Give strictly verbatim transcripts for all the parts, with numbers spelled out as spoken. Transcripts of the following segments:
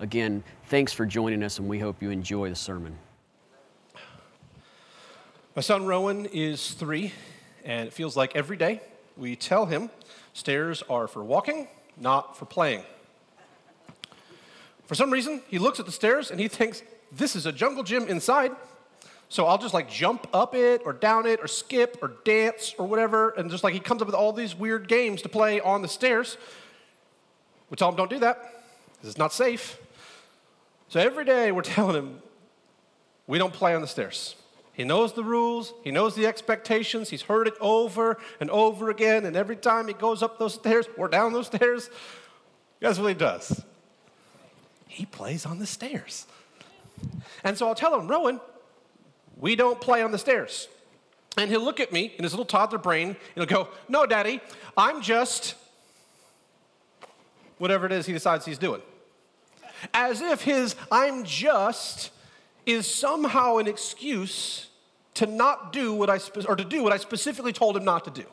Again, thanks for joining us, and we hope you enjoy the sermon. My son Rowan is three, and it feels like every day we tell him stairs are for walking, not for playing. For some reason, he looks at the stairs and he thinks, this is a jungle gym inside, so I'll just like jump up it or down it or skip or dance or whatever, and just like he comes up with all these weird games to play on the stairs. We tell him don't do that, because it's not safe. So every day we're telling him we don't play on the stairs. He knows the rules, he knows the expectations, he's heard it over and over again, and every time he goes up those stairs or down those stairs, guess what he does? He plays on the stairs. And so I'll tell him, Rowan, we don't play on the stairs. And he'll look at me in his little toddler brain, and he'll go, no, Daddy, I'm just whatever it is he decides he's doing. As if his I'm just is somehow an excuse to not do what I spe- or to do what I specifically told him not to do.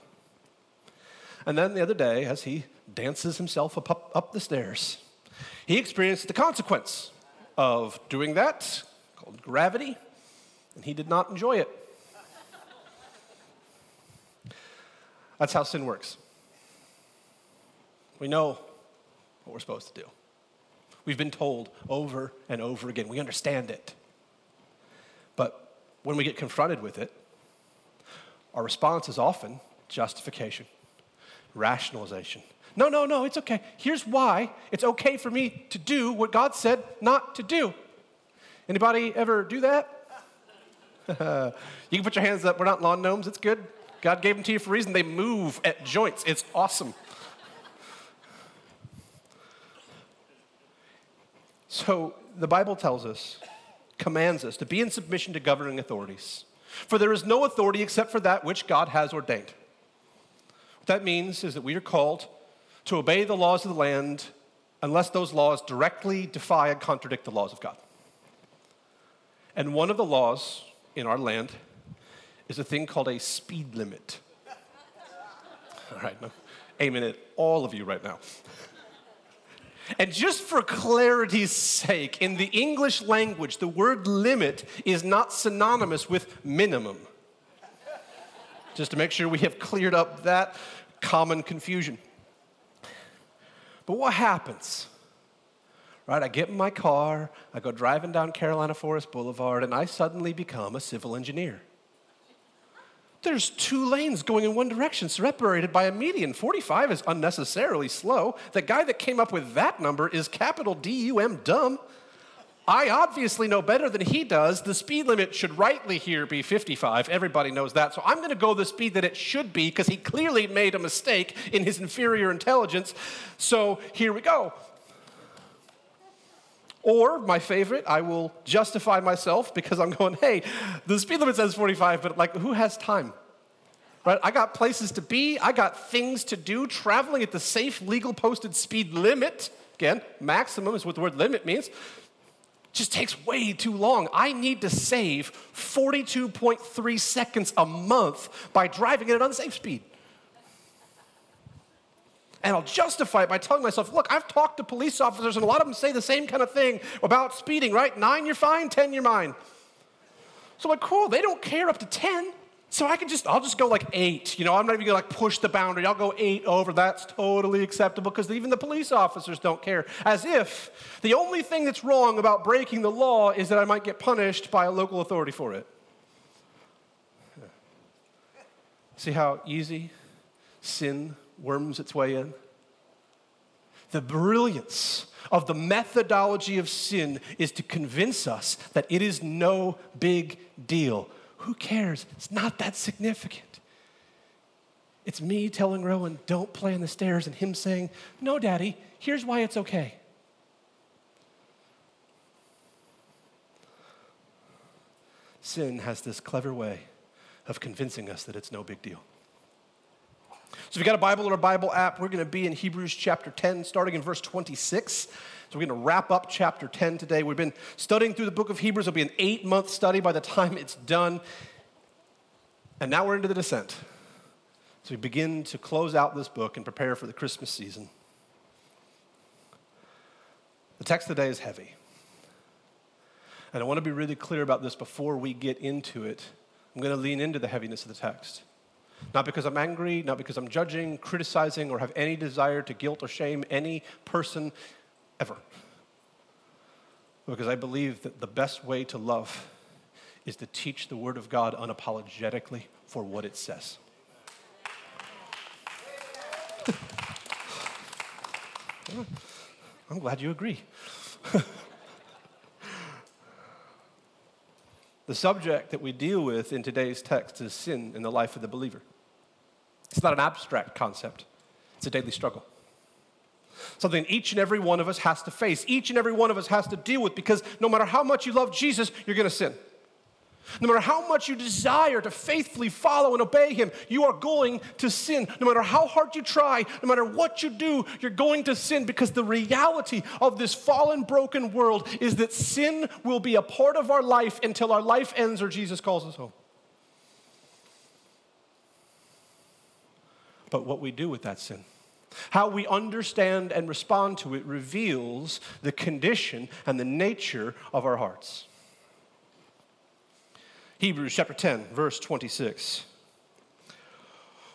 And then the other day, as he dances himself up, up, up the stairs, he experienced the consequence of doing that, called gravity, and he did not enjoy it. That's how sin works. We know what we're supposed to do. We've been told over and over again. We understand it. But when we get confronted with it, our response is often justification, rationalization. No, no, no, it's okay. Here's why it's okay for me to do what God said not to do. Anybody ever do that? You can put your hands up. We're not lawn gnomes. It's good. God gave them to you for a reason. They move at joints. It's awesome. So the Bible tells us, commands us to be in submission to governing authorities. For there is no authority except for that which God has ordained. What that means is that we are called to obey the laws of the land unless those laws directly defy and contradict the laws of God. And one of the laws in our land is a thing called a speed limit. All right, no, aiming at all of you right now. And just for clarity's sake, in the English language, the word limit is not synonymous with minimum. Just to make sure we have cleared up that common confusion. But what happens? Right, I get in my car, I go driving down Carolina Forest Boulevard, and I suddenly become a civil engineer. There's two lanes going in one direction, separated by a median. forty-five is unnecessarily slow. The guy that came up with that number is capital D U M, dumb. I obviously know better than he does. The speed limit should rightly here be fifty-five. Everybody knows that. So I'm going to go the speed that it should be because he clearly made a mistake in his inferior intelligence. So here we go. Or, my favorite, I will justify myself because I'm going, hey, the speed limit says forty-five, but like, who has time? Right? I got places to be. I got things to do. Traveling at the safe, legal, posted speed limit, again, maximum is what the word limit means, just takes way too long. I need to save forty-two point three seconds a month by driving at an unsafe speed. And I'll justify it by telling myself, look, I've talked to police officers, and a lot of them say the same kind of thing about speeding, right? Nine, you're fine. Ten, you're mine. So I'm like, cool, they don't care up to ten. So I can just, I'll just go like eight. You know, I'm not even going to like push the boundary. I'll go eight over. That's totally acceptable because even the police officers don't care. As if the only thing that's wrong about breaking the law is that I might get punished by a local authority for it. See how easy sin worms its way in. The brilliance of the methodology of sin is to convince us that it is no big deal. Who cares? It's not that significant. It's me telling Rowan, don't play on the stairs, and him saying, no, Daddy, here's why it's okay. sin has this clever way of convincing us that it's no big deal. So if you've got a Bible or a Bible app, we're going to be in Hebrews chapter ten, starting in verse twenty-six. So we're going to wrap up chapter ten today. We've been studying through the book of Hebrews. It'll be an eight-month study by the time it's done. And now we're into the descent. So we begin to close out this book and prepare for the Christmas season. The text today is heavy. And I want to be really clear about this before we get into it. I'm going to lean into the heaviness of the text. Not because I'm angry, not because I'm judging, criticizing, or have any desire to guilt or shame any person ever. Because I believe that the best way to love is to teach the Word of God unapologetically for what it says. I'm glad you agree. The subject that we deal with in today's text is sin in the life of the believer. It's not an abstract concept. It's a daily struggle. Something each and every one of us has to face. Each and every one of us has to deal with, because no matter how much you love Jesus, you're going to sin. No matter how much you desire to faithfully follow and obey him, you are going to sin. No matter how hard you try, no matter what you do, you're going to sin, because the reality of this fallen, broken world is that sin will be a part of our life until our life ends or Jesus calls us home. But what we do with that sin, how we understand and respond to it, reveals the condition and the nature of our hearts. Hebrews chapter ten, verse twenty-six.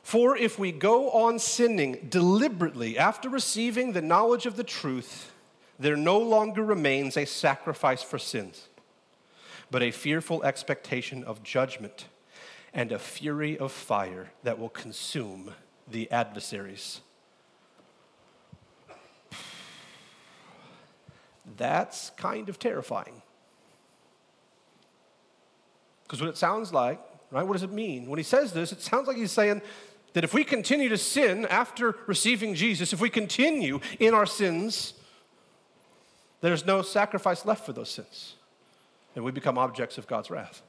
For if we go on sinning deliberately after receiving the knowledge of the truth, there no longer remains a sacrifice for sins, but a fearful expectation of judgment and a fury of fire that will consume the adversaries. That's kind of terrifying. Because what it sounds like, right, what does it mean? When he says this, it sounds like he's saying that if we continue to sin after receiving Jesus, if we continue in our sins, there's no sacrifice left for those sins, and we become objects of God's wrath.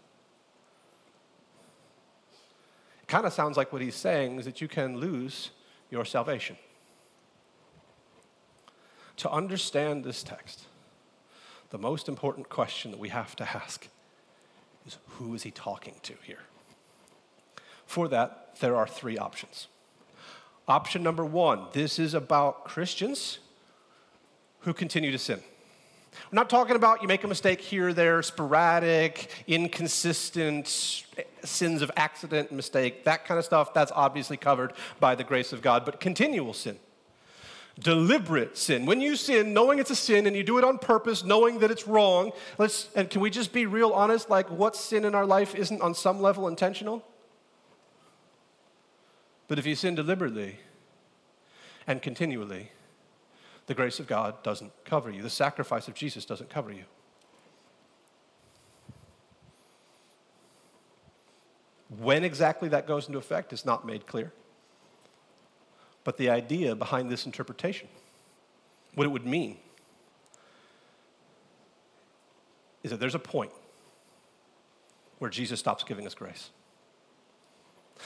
It kind of sounds like what he's saying is that you can lose your salvation. To understand this text, the most important question that we have to ask is, who is he talking to here? For that, there are three options. Option number one, this is about Christians who continue to sin. We're not talking about you make a mistake here or there, sporadic, inconsistent, sins of accident and mistake, that kind of stuff. That's obviously covered by the grace of God, but continual sin. Deliberate sin. When you sin, knowing it's a sin, and you do it on purpose, knowing that it's wrong. Let's and can we just be real honest? Like, what sin in our life isn't on some level intentional? But if you sin deliberately and continually, the grace of God doesn't cover you. The sacrifice of Jesus doesn't cover you. When exactly that goes into effect is not made clear. But the idea behind this interpretation, what it would mean, is that there's a point where Jesus stops giving us grace.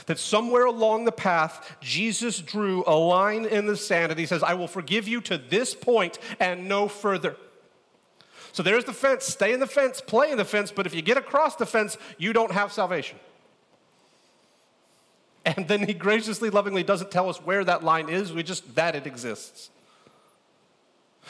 That somewhere along the path, Jesus drew a line in the sand, and he says, I will forgive you to this point and no further. So there's the fence. Stay in the fence, play in the fence, but if you get across the fence, you don't have salvation. And then he graciously, lovingly doesn't tell us where that line is. We just, that it exists.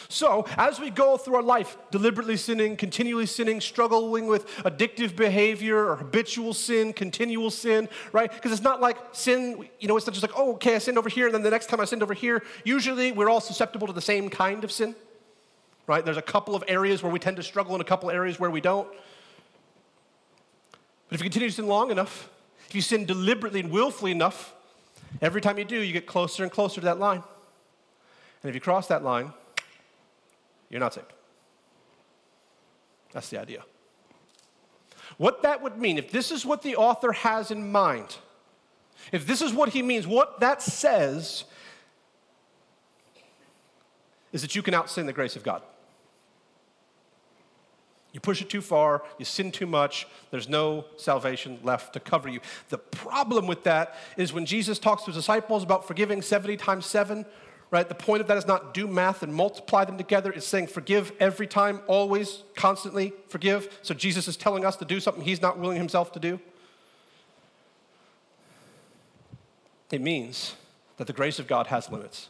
So as we go through our life, deliberately sinning, continually sinning, struggling with addictive behavior or habitual sin, continual sin, right? Because it's not like sin, you know, it's not just like, oh, okay, I sinned over here, and then the next time I sinned over here. Usually we're all susceptible to the same kind of sin, right? There's a couple of areas where we tend to struggle and a couple areas where we don't. But if you continue to sin long enough, if you sin deliberately and willfully enough, every time you do, you get closer and closer to that line. And if you cross that line, you're not saved. That's the idea. What that would mean, if this is what the author has in mind, if this is what he means, what that says is that you can out-sin the grace of God. You push it too far, you sin too much, there's no salvation left to cover you. The problem with that is when Jesus talks to his disciples about forgiving seventy times seven, right? The point of that is not do math and multiply them together. It's saying forgive every time, always, constantly forgive. So Jesus is telling us to do something he's not willing himself to do. It means that the grace of God has limits.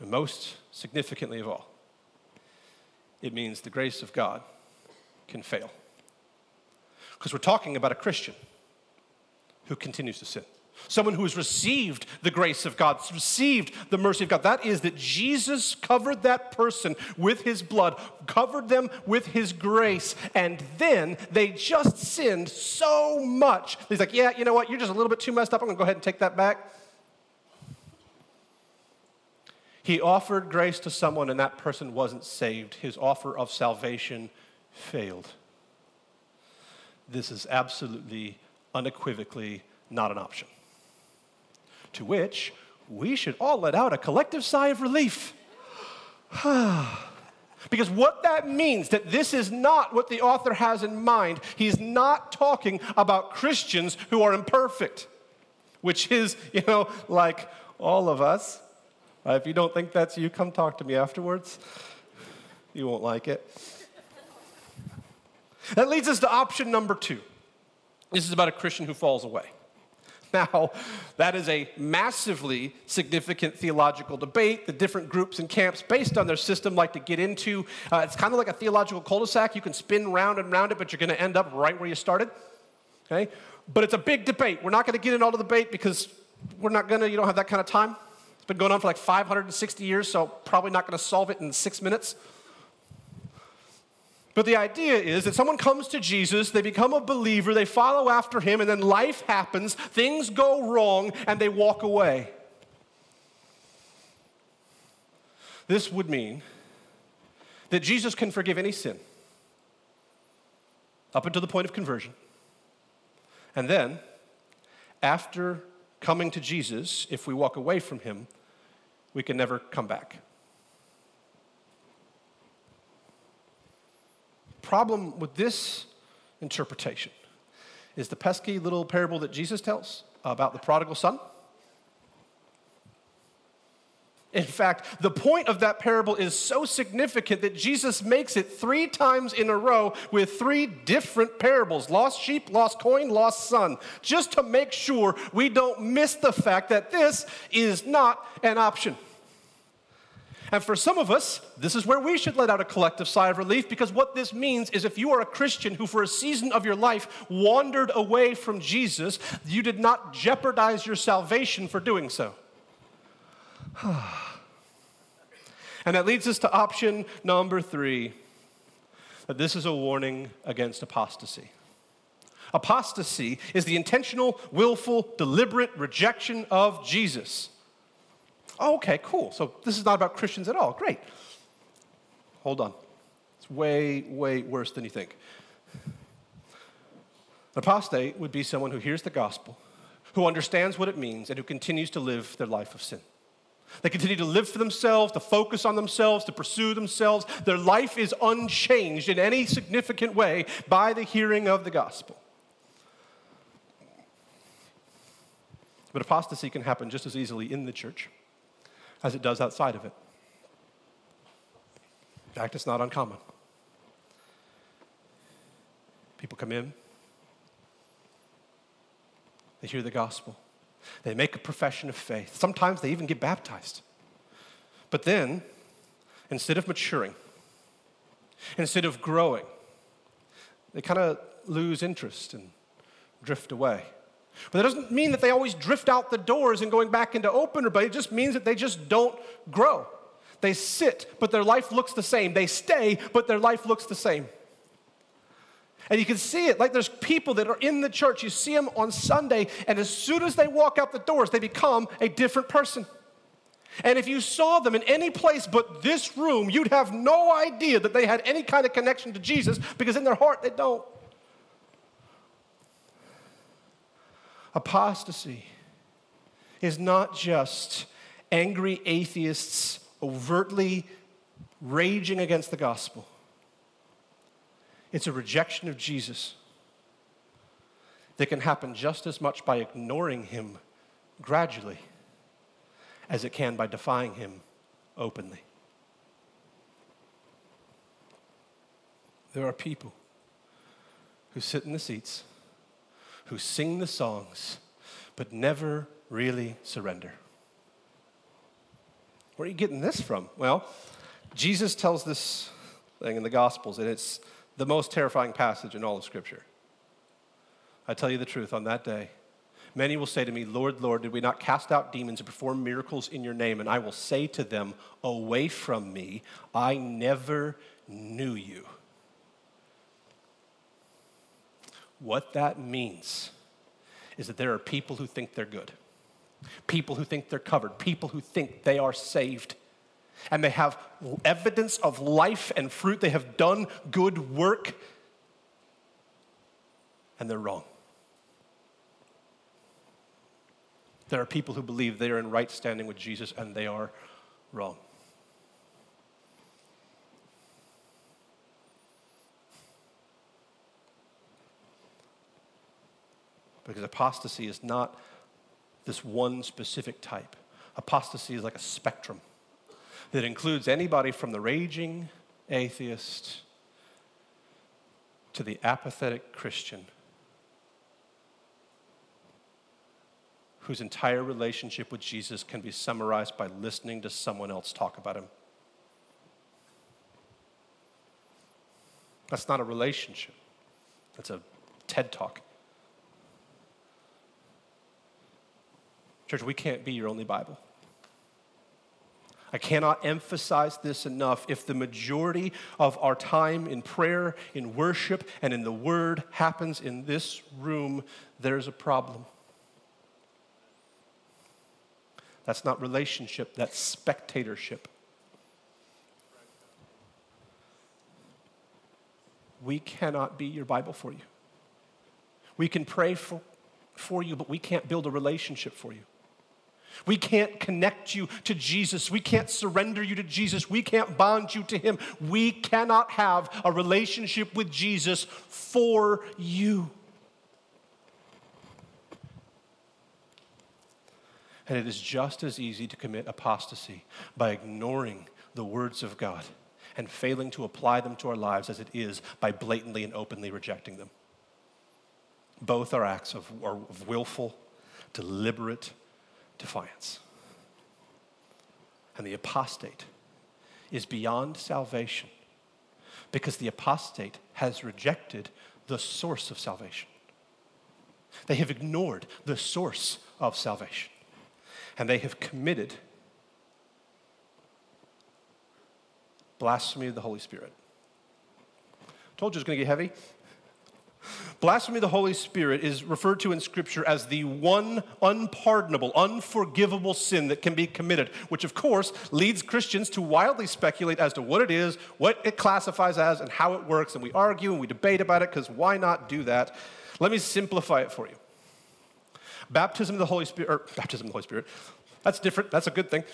And most significantly of all, it means the grace of God can fail. Because we're talking about a Christian who continues to sin. Someone who has received the grace of God, received the mercy of God. That is that Jesus covered that person with his blood, covered them with his grace, and then they just sinned so much. He's like, yeah, you know what? You're just a little bit too messed up. I'm going to go ahead and take that back. He offered grace to someone, and that person wasn't saved. His offer of salvation failed. This is absolutely, unequivocally not an option. To which we should all let out a collective sigh of relief. Because what that means, that this is not what the author has in mind. He's not talking about Christians who are imperfect, which is, you know, like all of us. Uh, if you don't think that's you, come talk to me afterwards. You won't like it. That leads us to option number two. This is about a Christian who falls away. Now, that is a massively significant theological debate that different groups and camps based on their system like to get into. Uh, it's kind of like a theological cul-de-sac. You can spin round and round it, but you're going to end up right where you started. Okay? But it's a big debate. We're not going to get into all the debate because we're not going to, you don't have that kind of time. Been going on for like five hundred sixty years, so probably not going to solve it in six minutes. But the idea is that someone comes to Jesus, they become a believer, they follow after him, and then life happens, things go wrong, and they walk away. This would mean that Jesus can forgive any sin up until the point of conversion. And then, after coming to Jesus, if we walk away from him, we can never come back. Problem with this interpretation is the pesky little parable that Jesus tells about the prodigal son. In fact, the point of that parable is so significant that Jesus makes it three times in a row with three different parables: lost sheep, lost coin, lost son, just to make sure we don't miss the fact that this is not an option. And for some of us, this is where we should let out a collective sigh of relief, because what this means is if you are a Christian who for a season of your life wandered away from Jesus, you did not jeopardize your salvation for doing so. And that leads us to option number three, that this is a warning against apostasy. Apostasy is the intentional, willful, deliberate rejection of Jesus. Oh, okay, cool. So this is not about Christians at all. Great. Hold on. It's way, way worse than you think. An apostate would be someone who hears the gospel, who understands what it means, and who continues to live their life of sin. They continue to live for themselves, to focus on themselves, to pursue themselves. Their life is unchanged in any significant way by the hearing of the gospel. But apostasy can happen just as easily in the church as it does outside of it. In fact, it's not uncommon. People come in, they hear the gospel. They make a profession of faith. Sometimes they even get baptized. But then, instead of maturing, instead of growing, they kind of lose interest and drift away. But that doesn't mean that they always drift out the doors and going back into open rebellion. It just means that they just don't grow. They sit, but their life looks the same. They stay, but their life looks the same. And you can see it, like there's people that are in the church. You see them on Sunday, and as soon as they walk out the doors, they become a different person. And if you saw them in any place but this room, you'd have no idea that they had any kind of connection to Jesus, because in their heart, they don't. Apostasy is not just angry atheists overtly raging against the gospel. It's a rejection of Jesus that can happen just as much by ignoring him gradually as it can by defying him openly. There are people who sit in the seats, who sing the songs, but never really surrender. Where are you getting this from? Well, Jesus tells this thing in the Gospels, and it's the most terrifying passage in all of Scripture. I tell you the truth, on that day, many will say to me, Lord, Lord, did we not cast out demons and perform miracles in your name? And I will say to them, away from me, I never knew you. What that means is that there are people who think they're good, people who think they're covered, people who think they are saved, and they have evidence of life and fruit. They have done good work, and they're wrong. There are people who believe they are in right standing with Jesus, and they are wrong. Because apostasy is not this one specific type. Apostasy is like a spectrum that includes anybody from the raging atheist to the apathetic Christian whose entire relationship with Jesus can be summarized by listening to someone else talk about him. That's not a relationship. That's a TED Talk. Church, we can't be your only Bible. I cannot emphasize this enough. If the majority of our time in prayer, in worship, and in the Word happens in this room, there's a problem. That's not relationship, that's spectatorship. We cannot be your Bible for you. We can pray for, for you, but we can't build a relationship for you. We can't connect you to Jesus. We can't surrender you to Jesus. We can't bond you to him. We cannot have a relationship with Jesus for you. And it is just as easy to commit apostasy by ignoring the words of God and failing to apply them to our lives as it is by blatantly and openly rejecting them. Both are acts of, of willful, deliberate defiance. And the apostate is beyond salvation because the apostate has rejected the source of salvation. They have ignored the source of salvation, and they have committed blasphemy of the Holy Spirit. Told you it's going to get heavy. Blasphemy of the Holy Spirit is referred to in Scripture as the one unpardonable, unforgivable sin that can be committed, which of course leads Christians to wildly speculate as to what it is, what it classifies as, and how it works, and we argue and we debate about it because why not do that? Let me simplify it for you. Baptism of the Holy Spirit, or baptism of the Holy Spirit, that's different, that's a good thing.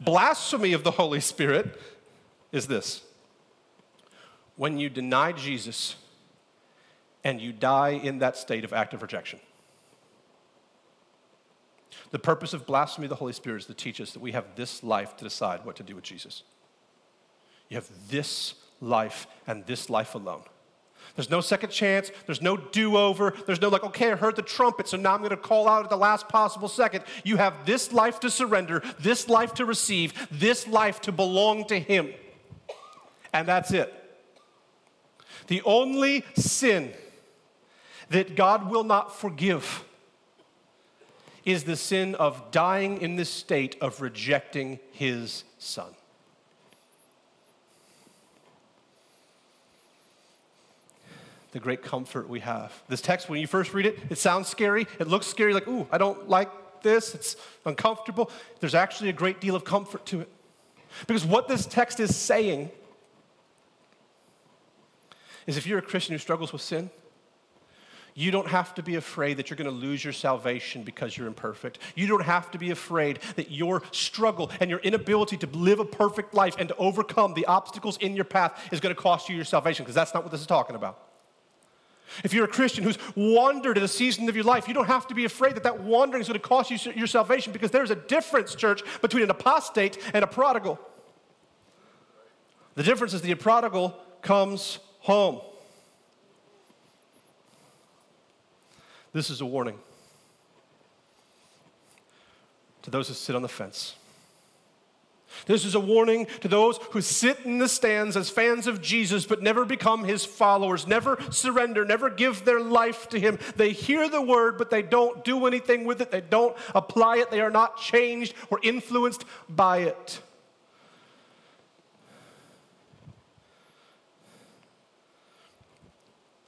Blasphemy of the Holy Spirit is this: when you deny Jesus and you die in that state of active rejection. The purpose of blasphemy of the Holy Spirit is to teach us that we have this life to decide what to do with Jesus. You have this life and this life alone. There's no second chance. There's no do-over. There's no like, okay, I heard the trumpet, so now I'm going to call out at the last possible second. You have this life to surrender, this life to receive, this life to belong to him. And that's it. The only sin that God will not forgive is the sin of dying in this state of rejecting his son. The great comfort we have. This text, when you first read it, it sounds scary. It looks scary, like, ooh, I don't like this. It's uncomfortable. There's actually a great deal of comfort to it. Because what this text is saying is if you're a Christian who struggles with sin, You don't have to be afraid that you're going to lose your salvation because you're imperfect. You don't have to be afraid that your struggle and your inability to live a perfect life and to overcome the obstacles in your path is going to cost you your salvation, because that's not what this is talking about. If you're a Christian who's wandered at a season of your life, you don't have to be afraid that that wandering is going to cost you your salvation, because there's a difference, church, between an apostate and a prodigal. The difference is the prodigal comes home. This is a warning to those who sit on the fence. This is a warning to those who sit in the stands as fans of Jesus but never become his followers, never surrender, never give their life to him. They hear the word, but they don't do anything with it. They don't apply it. They are not changed or influenced by it.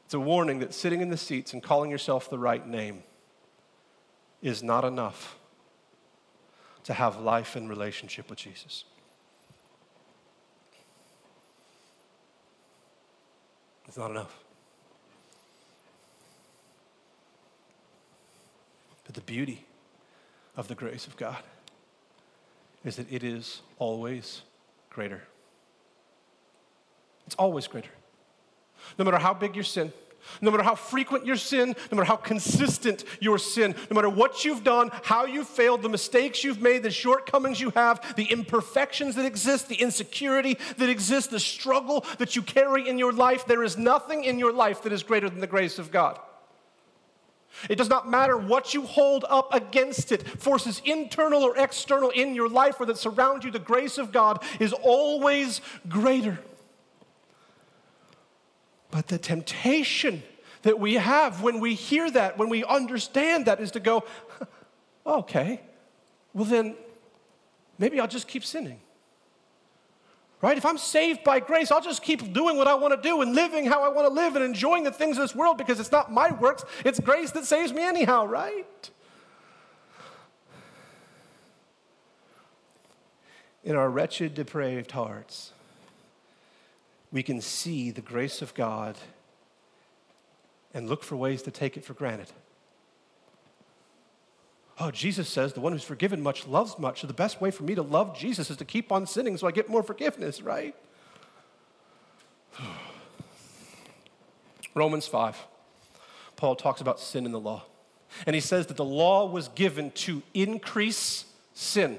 It's a warning that sitting in the seats and calling yourself the right name is not enough to have life in relationship with Jesus. It's not enough. But the beauty of the grace of God is that it is always greater. It's always greater. No matter how big your sin, no matter how frequent your sin, no matter how consistent your sin, no matter what you've done, how you've failed, the mistakes you've made, the shortcomings you have, the imperfections that exist, the insecurity that exists, the struggle that you carry in your life, there is nothing in your life that is greater than the grace of God. It does not matter what you hold up against it, forces internal or external in your life or that surround you, the grace of God is always greater. But the temptation that we have when we hear that, when we understand that, is to go, okay, well then maybe I'll just keep sinning. Right? If I'm saved by grace, I'll just keep doing what I want to do and living how I want to live and enjoying the things of this world, because it's not my works, it's grace that saves me anyhow, right? In our wretched, depraved hearts, we can see the grace of God and look for ways to take it for granted. Oh, Jesus says, the one who's forgiven much loves much, so the best way for me to love Jesus is to keep on sinning so I get more forgiveness, right? Romans five, Paul talks about sin in the law, and he says that the law was given to increase sin,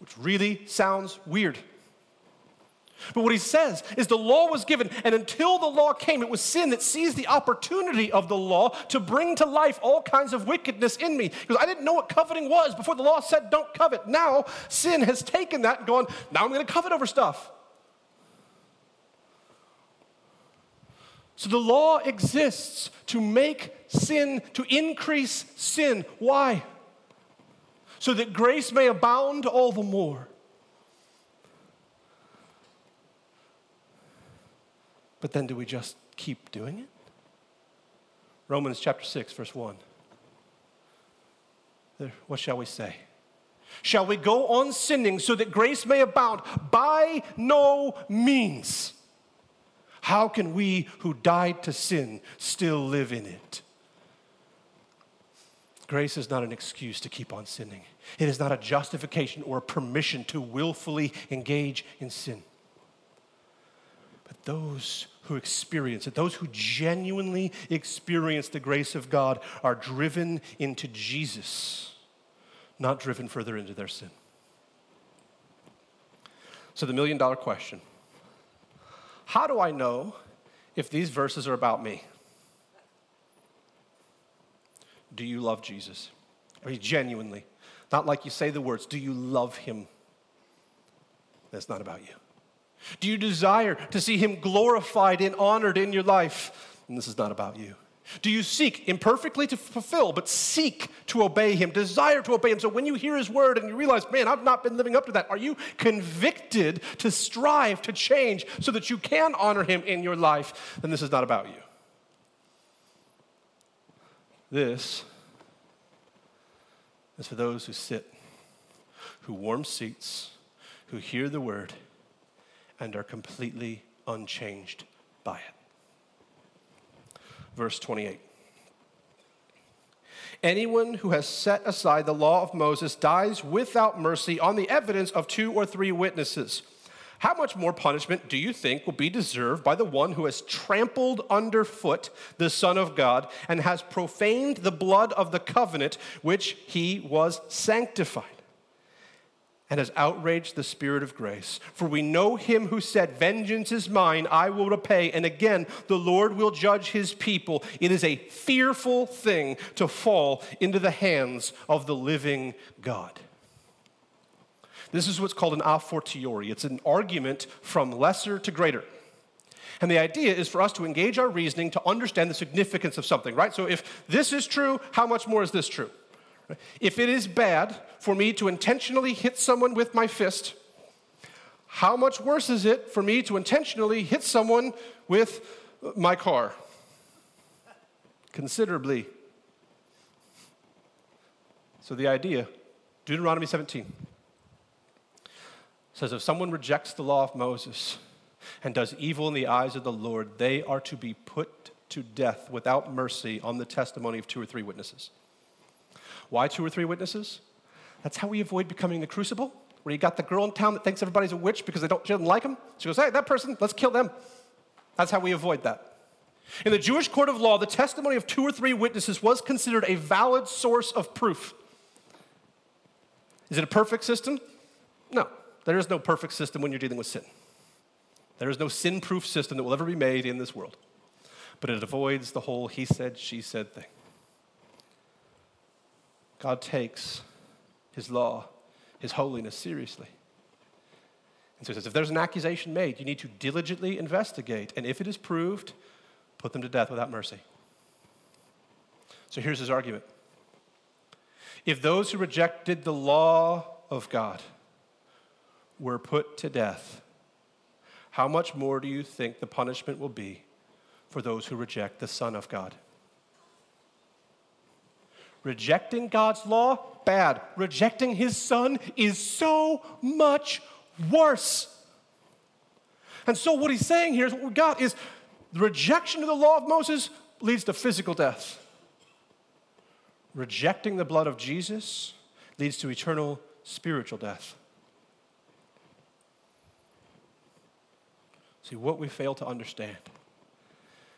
which really sounds weird. But what he says is the law was given, and until the law came, it was sin that seized the opportunity of the law to bring to life all kinds of wickedness in me. Because I didn't know what coveting was before the law said don't covet. Now sin has taken that and gone, now I'm going to covet over stuff. So the law exists to make sin, to increase sin. Why? So that grace may abound all the more. But then do we just keep doing it? Romans chapter six, verse one. There, what shall we say? Shall we go on sinning so that grace may abound? By no means. How can we who died to sin still live in it? Grace is not an excuse to keep on sinning. It is not a justification or a permission to willfully engage in sin. But those who experience it, those who genuinely experience the grace of God, are driven into Jesus, not driven further into their sin. So the million dollar question, how do I know if these verses are about me? Do you love Jesus? I mean, genuinely, not like you say the words, do you love him? That's not about you. Do you desire to see him glorified and honored in your life? And this is not about you. Do you seek imperfectly to fulfill, but seek to obey him, desire to obey him? So when you hear his word and you realize, man, I've not been living up to that, are you convicted to strive to change so that you can honor him in your life? Then this is not about you. This is for those who sit, who warm seats, who hear the word, and are completely unchanged by it. verse twenty-eight. Anyone who has set aside the law of Moses dies without mercy on the evidence of two or three witnesses. How much more punishment do you think will be deserved by the one who has trampled underfoot the Son of God and has profaned the blood of the covenant which he was sanctified and has outraged the Spirit of grace? For we know him who said, vengeance is mine, I will repay. And again, the Lord will judge his people. It is a fearful thing to fall into the hands of the living God. This is what's called an a fortiori. It's an argument from lesser to greater. And the idea is for us to engage our reasoning to understand the significance of something, right? So if this is true, how much more is this true? If it is bad for me to intentionally hit someone with my fist, how much worse is it for me to intentionally hit someone with my car? Considerably. So the idea, Deuteronomy seventeen. Says, if someone rejects the law of Moses and does evil in the eyes of the Lord, they are to be put to death without mercy on the testimony of two or three witnesses. Why two or three witnesses? That's how we avoid becoming the crucible, where you got the girl in town that thinks everybody's a witch because they don't, she doesn't like them. She goes, hey, that person, let's kill them. That's how we avoid that. In the Jewish court of law, the testimony of two or three witnesses was considered a valid source of proof. Is it a perfect system? No. There is no perfect system when you're dealing with sin. There is no sin-proof system that will ever be made in this world. But it avoids the whole he said, she said thing. God takes his law, his holiness seriously. And so he says, if there's an accusation made, you need to diligently investigate. And if it is proved, put them to death without mercy. So here's his argument. If those who rejected the law of God were put to death, how much more do you think the punishment will be for those who reject the Son of God? Rejecting God's law, bad. Rejecting his Son is so much worse. And so what he's saying here is what we've got is the rejection of the law of Moses leads to physical death. Rejecting the blood of Jesus leads to eternal spiritual death. See, what we fail to understand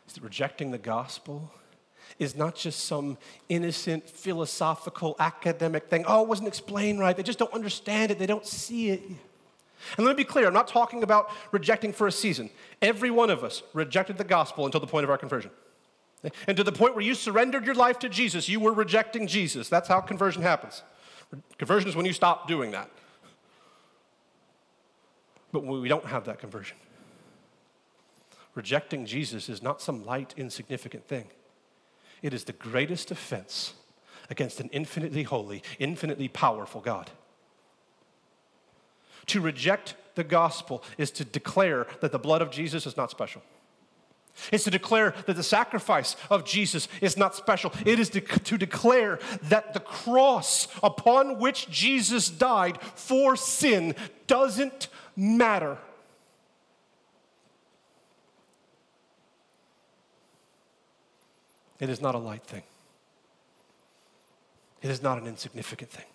is that rejecting the gospel is not just some innocent, philosophical, academic thing. Oh, it wasn't explained right. They just don't understand it. They don't see it. And let me be clear. I'm not talking about rejecting for a season. Every one of us rejected the gospel until the point of our conversion. And to the point where you surrendered your life to Jesus, you were rejecting Jesus. That's how conversion happens. Conversion is when you stop doing that. But we don't have that conversion. Rejecting Jesus is not some light, insignificant thing. It is the greatest offense against an infinitely holy, infinitely powerful God. To reject the gospel is to declare that the blood of Jesus is not special. It's to declare that the sacrifice of Jesus is not special. It is to, to declare that the cross upon which Jesus died for sin doesn't matter. It is not a light thing. It is not an insignificant thing.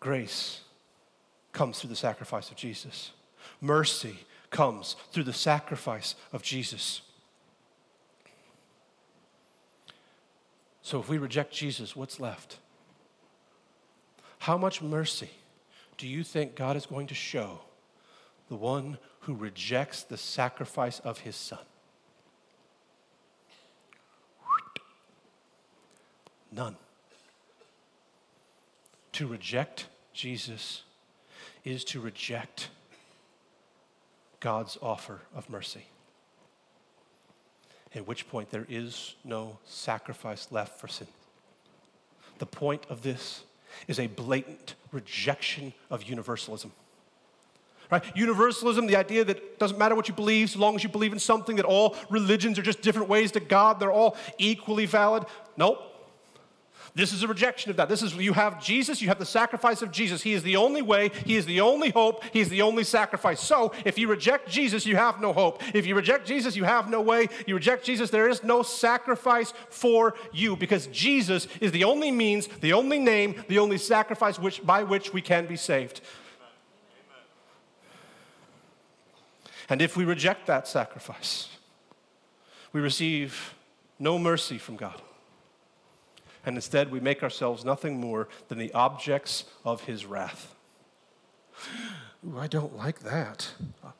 Grace comes through the sacrifice of Jesus. Mercy comes through the sacrifice of Jesus. So if we reject Jesus, what's left? How much mercy do you think God is going to show the one who rejects the sacrifice of his Son? None. To reject Jesus is to reject God's offer of mercy, at which point there is no sacrifice left for sin. The point of this is a blatant rejection of universalism. Right? Universalism, the idea that it doesn't matter what you believe, so long as you believe in something, that all religions are just different ways to God, they're all equally valid. Nope. This is a rejection of that. This is, you have Jesus, you have the sacrifice of Jesus. He is the only way, he is the only hope, he is the only sacrifice. So if you reject Jesus, you have no hope. If you reject Jesus, you have no way. You reject Jesus, there is no sacrifice for you, because Jesus is the only means, the only name, the only sacrifice which by which we can be saved. And if we reject that sacrifice, we receive no mercy from God. And instead, we make ourselves nothing more than the objects of his wrath. Ooh, I don't like that.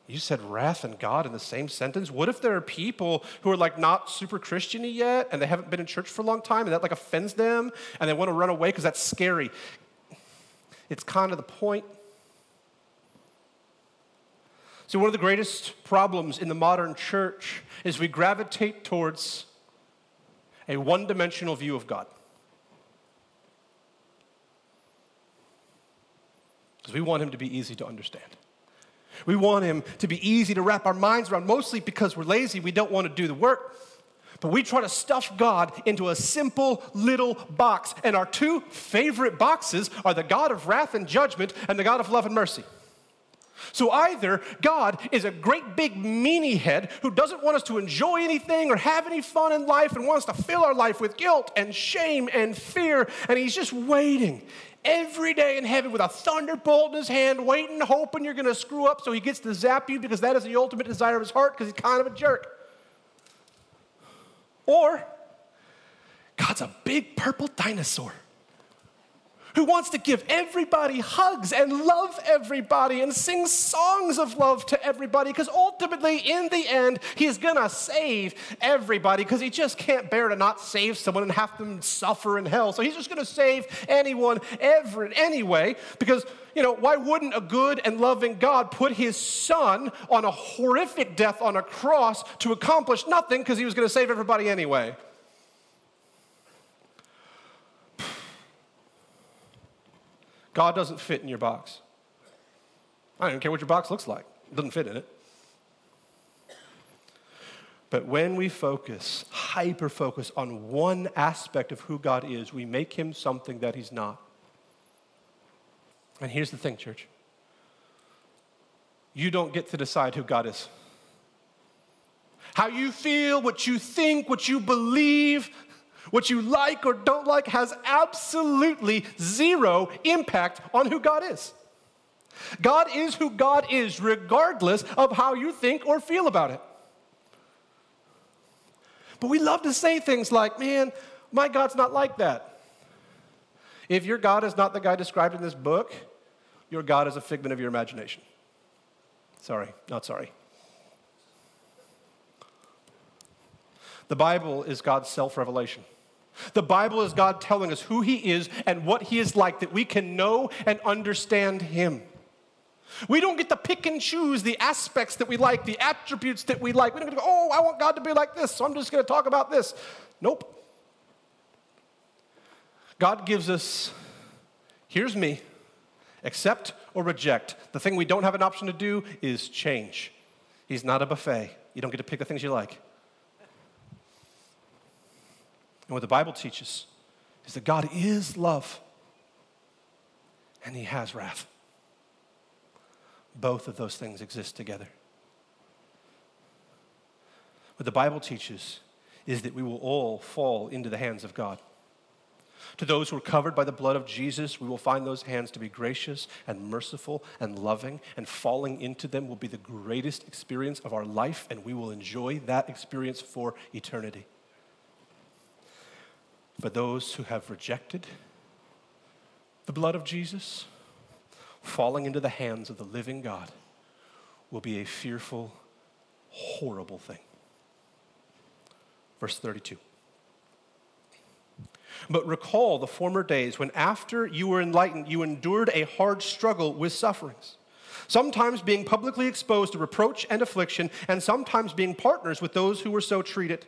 You said wrath and God in the same sentence? What if there are people who are like not super Christian-y yet, and they haven't been in church for a long time, and that like offends them, and they want to run away because that's scary? It's kind of the point. So one of the greatest problems in the modern church is we gravitate towards a one-dimensional view of God. Because we want him to be easy to understand. We want him to be easy to wrap our minds around, mostly because we're lazy, we don't want to do the work. But we try to stuff God into a simple little box. And our two favorite boxes are the God of wrath and judgment and the God of love and mercy. So either God is a great big meanie head who doesn't want us to enjoy anything or have any fun in life and wants to fill our life with guilt and shame and fear, and he's just waiting every day in heaven with a thunderbolt in his hand, waiting, hoping you're going to screw up so he gets to zap you, because that is the ultimate desire of his heart, because he's kind of a jerk. Or God's a big purple dinosaur who wants to give everybody hugs and love everybody and sing songs of love to everybody, because ultimately, in the end, he's going to save everybody, because he just can't bear to not save someone and have them suffer in hell. So he's just going to save anyone ever in any way, because, you know, why wouldn't a good and loving God put his son on a horrific death on a cross to accomplish nothing, because he was going to save everybody anyway? God doesn't fit in your box. I don't care what your box looks like. It doesn't fit in it. But when we focus, hyper-focus on one aspect of who God is, we make him something that he's not. And here's the thing, church. You don't get to decide who God is. How you feel, what you think, what you believe, what you like or don't like has absolutely zero impact on who God is. God is who God is, regardless of how you think or feel about it. But we love to say things like, man, my God's not like that. If your God is not the guy described in this book, your God is a figment of your imagination. Sorry, not sorry. The Bible is God's self-revelation. The Bible is God telling us who he is and what he is like, that we can know and understand him. We don't get to pick and choose the aspects that we like, the attributes that we like. We don't get to go, oh, I want God to be like this, so I'm just going to talk about this. Nope. God gives us, here's me, accept or reject. The thing we don't have an option to do is change. He's not a buffet. You don't get to pick the things you like. And what the Bible teaches is that God is love and he has wrath. Both of those things exist together. What the Bible teaches is that we will all fall into the hands of God. To those who are covered by the blood of Jesus, we will find those hands to be gracious and merciful and loving, and falling into them will be the greatest experience of our life, and we will enjoy that experience for eternity. But those who have rejected the blood of Jesus, falling into the hands of the living God, will be a fearful, horrible thing. Verse thirty-two. But recall the former days when, after you were enlightened, you endured a hard struggle with sufferings, sometimes being publicly exposed to reproach and affliction, and sometimes being partners with those who were so treated.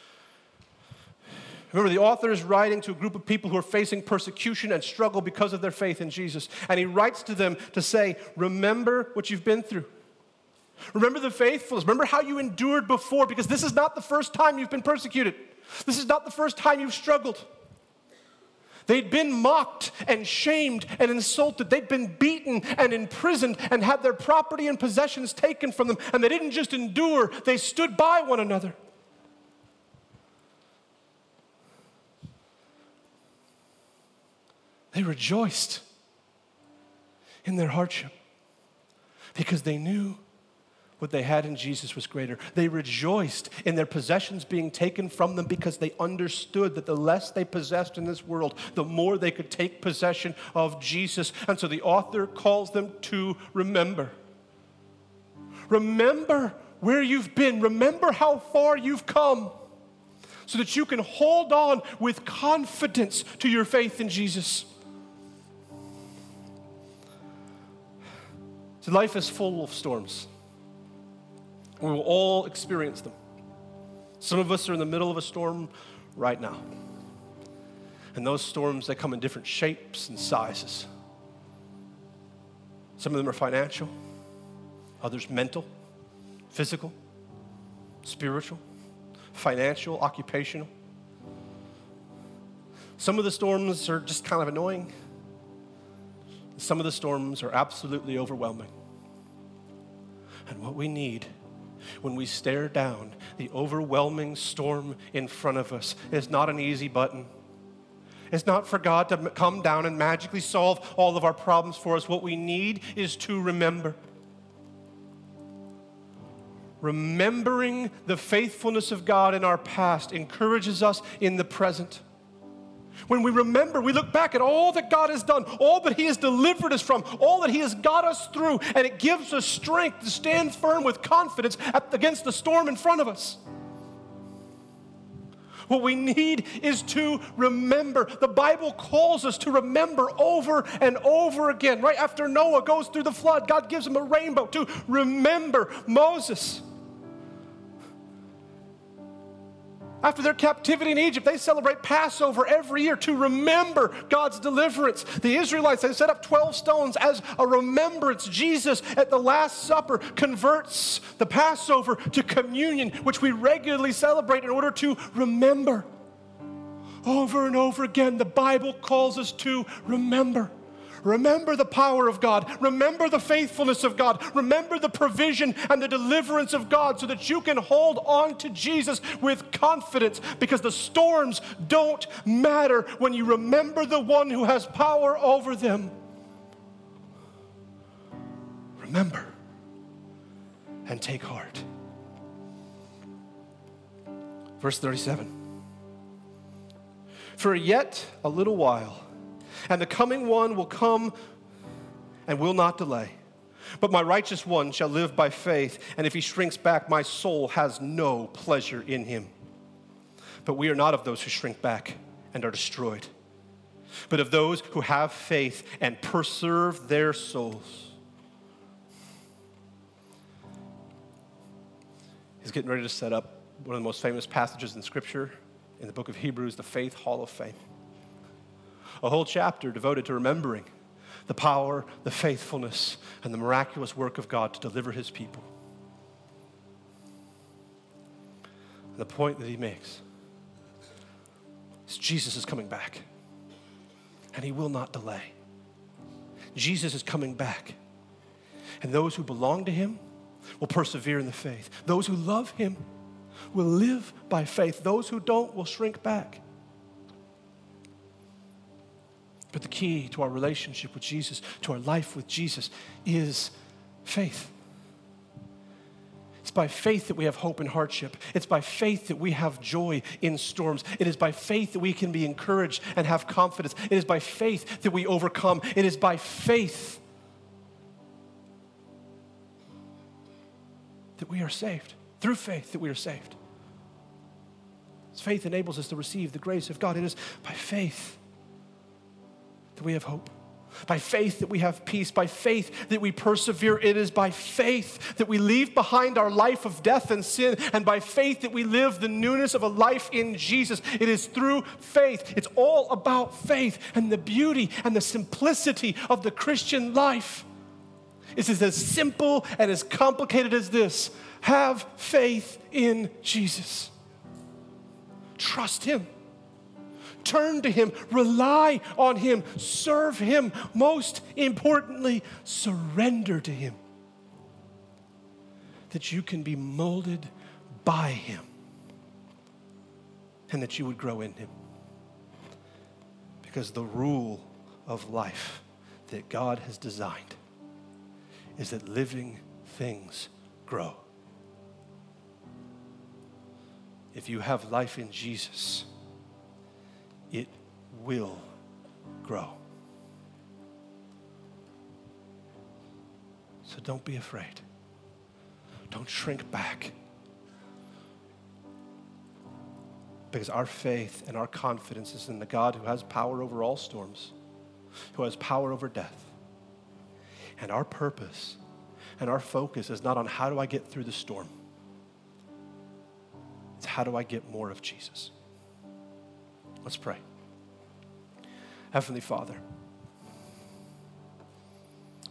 Remember, the author is writing to a group of people who are facing persecution and struggle because of their faith in Jesus. And he writes to them to say, remember what you've been through. Remember the faithfulness. Remember how you endured before, because this is not the first time you've been persecuted. This is not the first time you've struggled. They'd been mocked and shamed and insulted. They'd been beaten and imprisoned and had their property and possessions taken from them. And they didn't just endure, they stood by one another. They rejoiced in their hardship because they knew what they had in Jesus was greater. They rejoiced in their possessions being taken from them because they understood that the less they possessed in this world, the more they could take possession of Jesus. And so the author calls them to remember. Remember where you've been. Remember how far you've come, so that you can hold on with confidence to your faith in Jesus. So life is full of storms. We will all experience them. Some of us are in the middle of a storm right now. And those storms, they come in different shapes and sizes. Some of them are financial, others mental, physical, spiritual. Financial, occupational. Some of the storms are just kind of annoying. Some of the storms are absolutely overwhelming. And what we need when we stare down the overwhelming storm in front of us is not an easy button. It's not for God to come down and magically solve all of our problems for us. What we need is to remember. Remembering the faithfulness of God in our past encourages us in the present. When we remember, we look back at all that God has done, all that He has delivered us from, all that He has got us through, and it gives us strength to stand firm with confidence against the storm in front of us. What we need is to remember. The Bible calls us to remember over and over again. Right after Noah goes through the flood, God gives him a rainbow to remember Moses. After their captivity in Egypt, they celebrate Passover every year to remember God's deliverance. The Israelites, they set up twelve stones as a remembrance. Jesus at the Last Supper converts the Passover to communion, which we regularly celebrate in order to remember. Over and over again, the Bible calls us to remember. Remember the power of God. Remember the faithfulness of God. Remember the provision and the deliverance of God, so that you can hold on to Jesus with confidence, because the storms don't matter when you remember the one who has power over them. Remember and take heart. Verse thirty-seven. For yet a little while, and the coming one will come and will not delay. But my righteous one shall live by faith, and if he shrinks back, my soul has no pleasure in him. But we are not of those who shrink back and are destroyed, but of those who have faith and preserve their souls. He's getting ready to set up one of the most famous passages in Scripture, in the book of Hebrews, the Faith Hall of Fame. A whole chapter devoted to remembering the power, the faithfulness, and the miraculous work of God to deliver His people. And the point that he makes is Jesus is coming back, and He will not delay. Jesus is coming back, and those who belong to Him will persevere in the faith. Those who love Him will live by faith. Those who don't will shrink back. But the key to our relationship with Jesus, to our life with Jesus, is faith. It's by faith that we have hope in hardship. It's by faith that we have joy in storms. It is by faith that we can be encouraged and have confidence. It is by faith that we overcome. It is by faith that we are saved. Through faith that we are saved. Faith enables us to receive the grace of God. It is by faith that we have hope. By faith that we have peace. By faith that we persevere. It is by faith that we leave behind our life of death and sin. And by faith that we live the newness of a life in Jesus. It is through faith. It's all about faith. And the beauty and the simplicity of the Christian life is as simple and as complicated as this. Have faith in Jesus. Trust him. Turn to him, rely on him, serve him. Most importantly, surrender to him that you can be molded by him and that you would grow in him. Because the rule of life that God has designed is that living things grow. If you have life in Jesus, it will grow. So don't be afraid. Don't shrink back. Because our faith and our confidence is in the God who has power over all storms, who has power over death. And our purpose and our focus is not on how do I get through the storm. It's how do I get more of Jesus? Let's pray. Heavenly Father,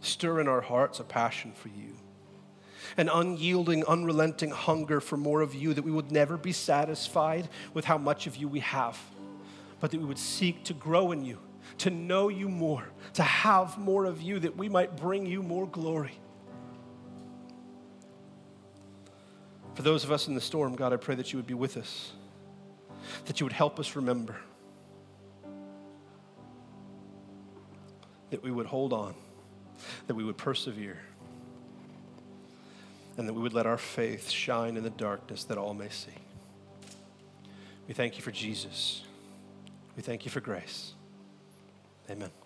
stir in our hearts a passion for you, an unyielding, unrelenting hunger for more of you, that we would never be satisfied with how much of you we have, but that we would seek to grow in you, to know you more, to have more of you, that we might bring you more glory. For those of us in the storm, God, I pray that you would be with us, that you would help us remember, that we would hold on, that we would persevere, and that we would let our faith shine in the darkness that all may see. We thank you for Jesus. We thank you for grace. Amen.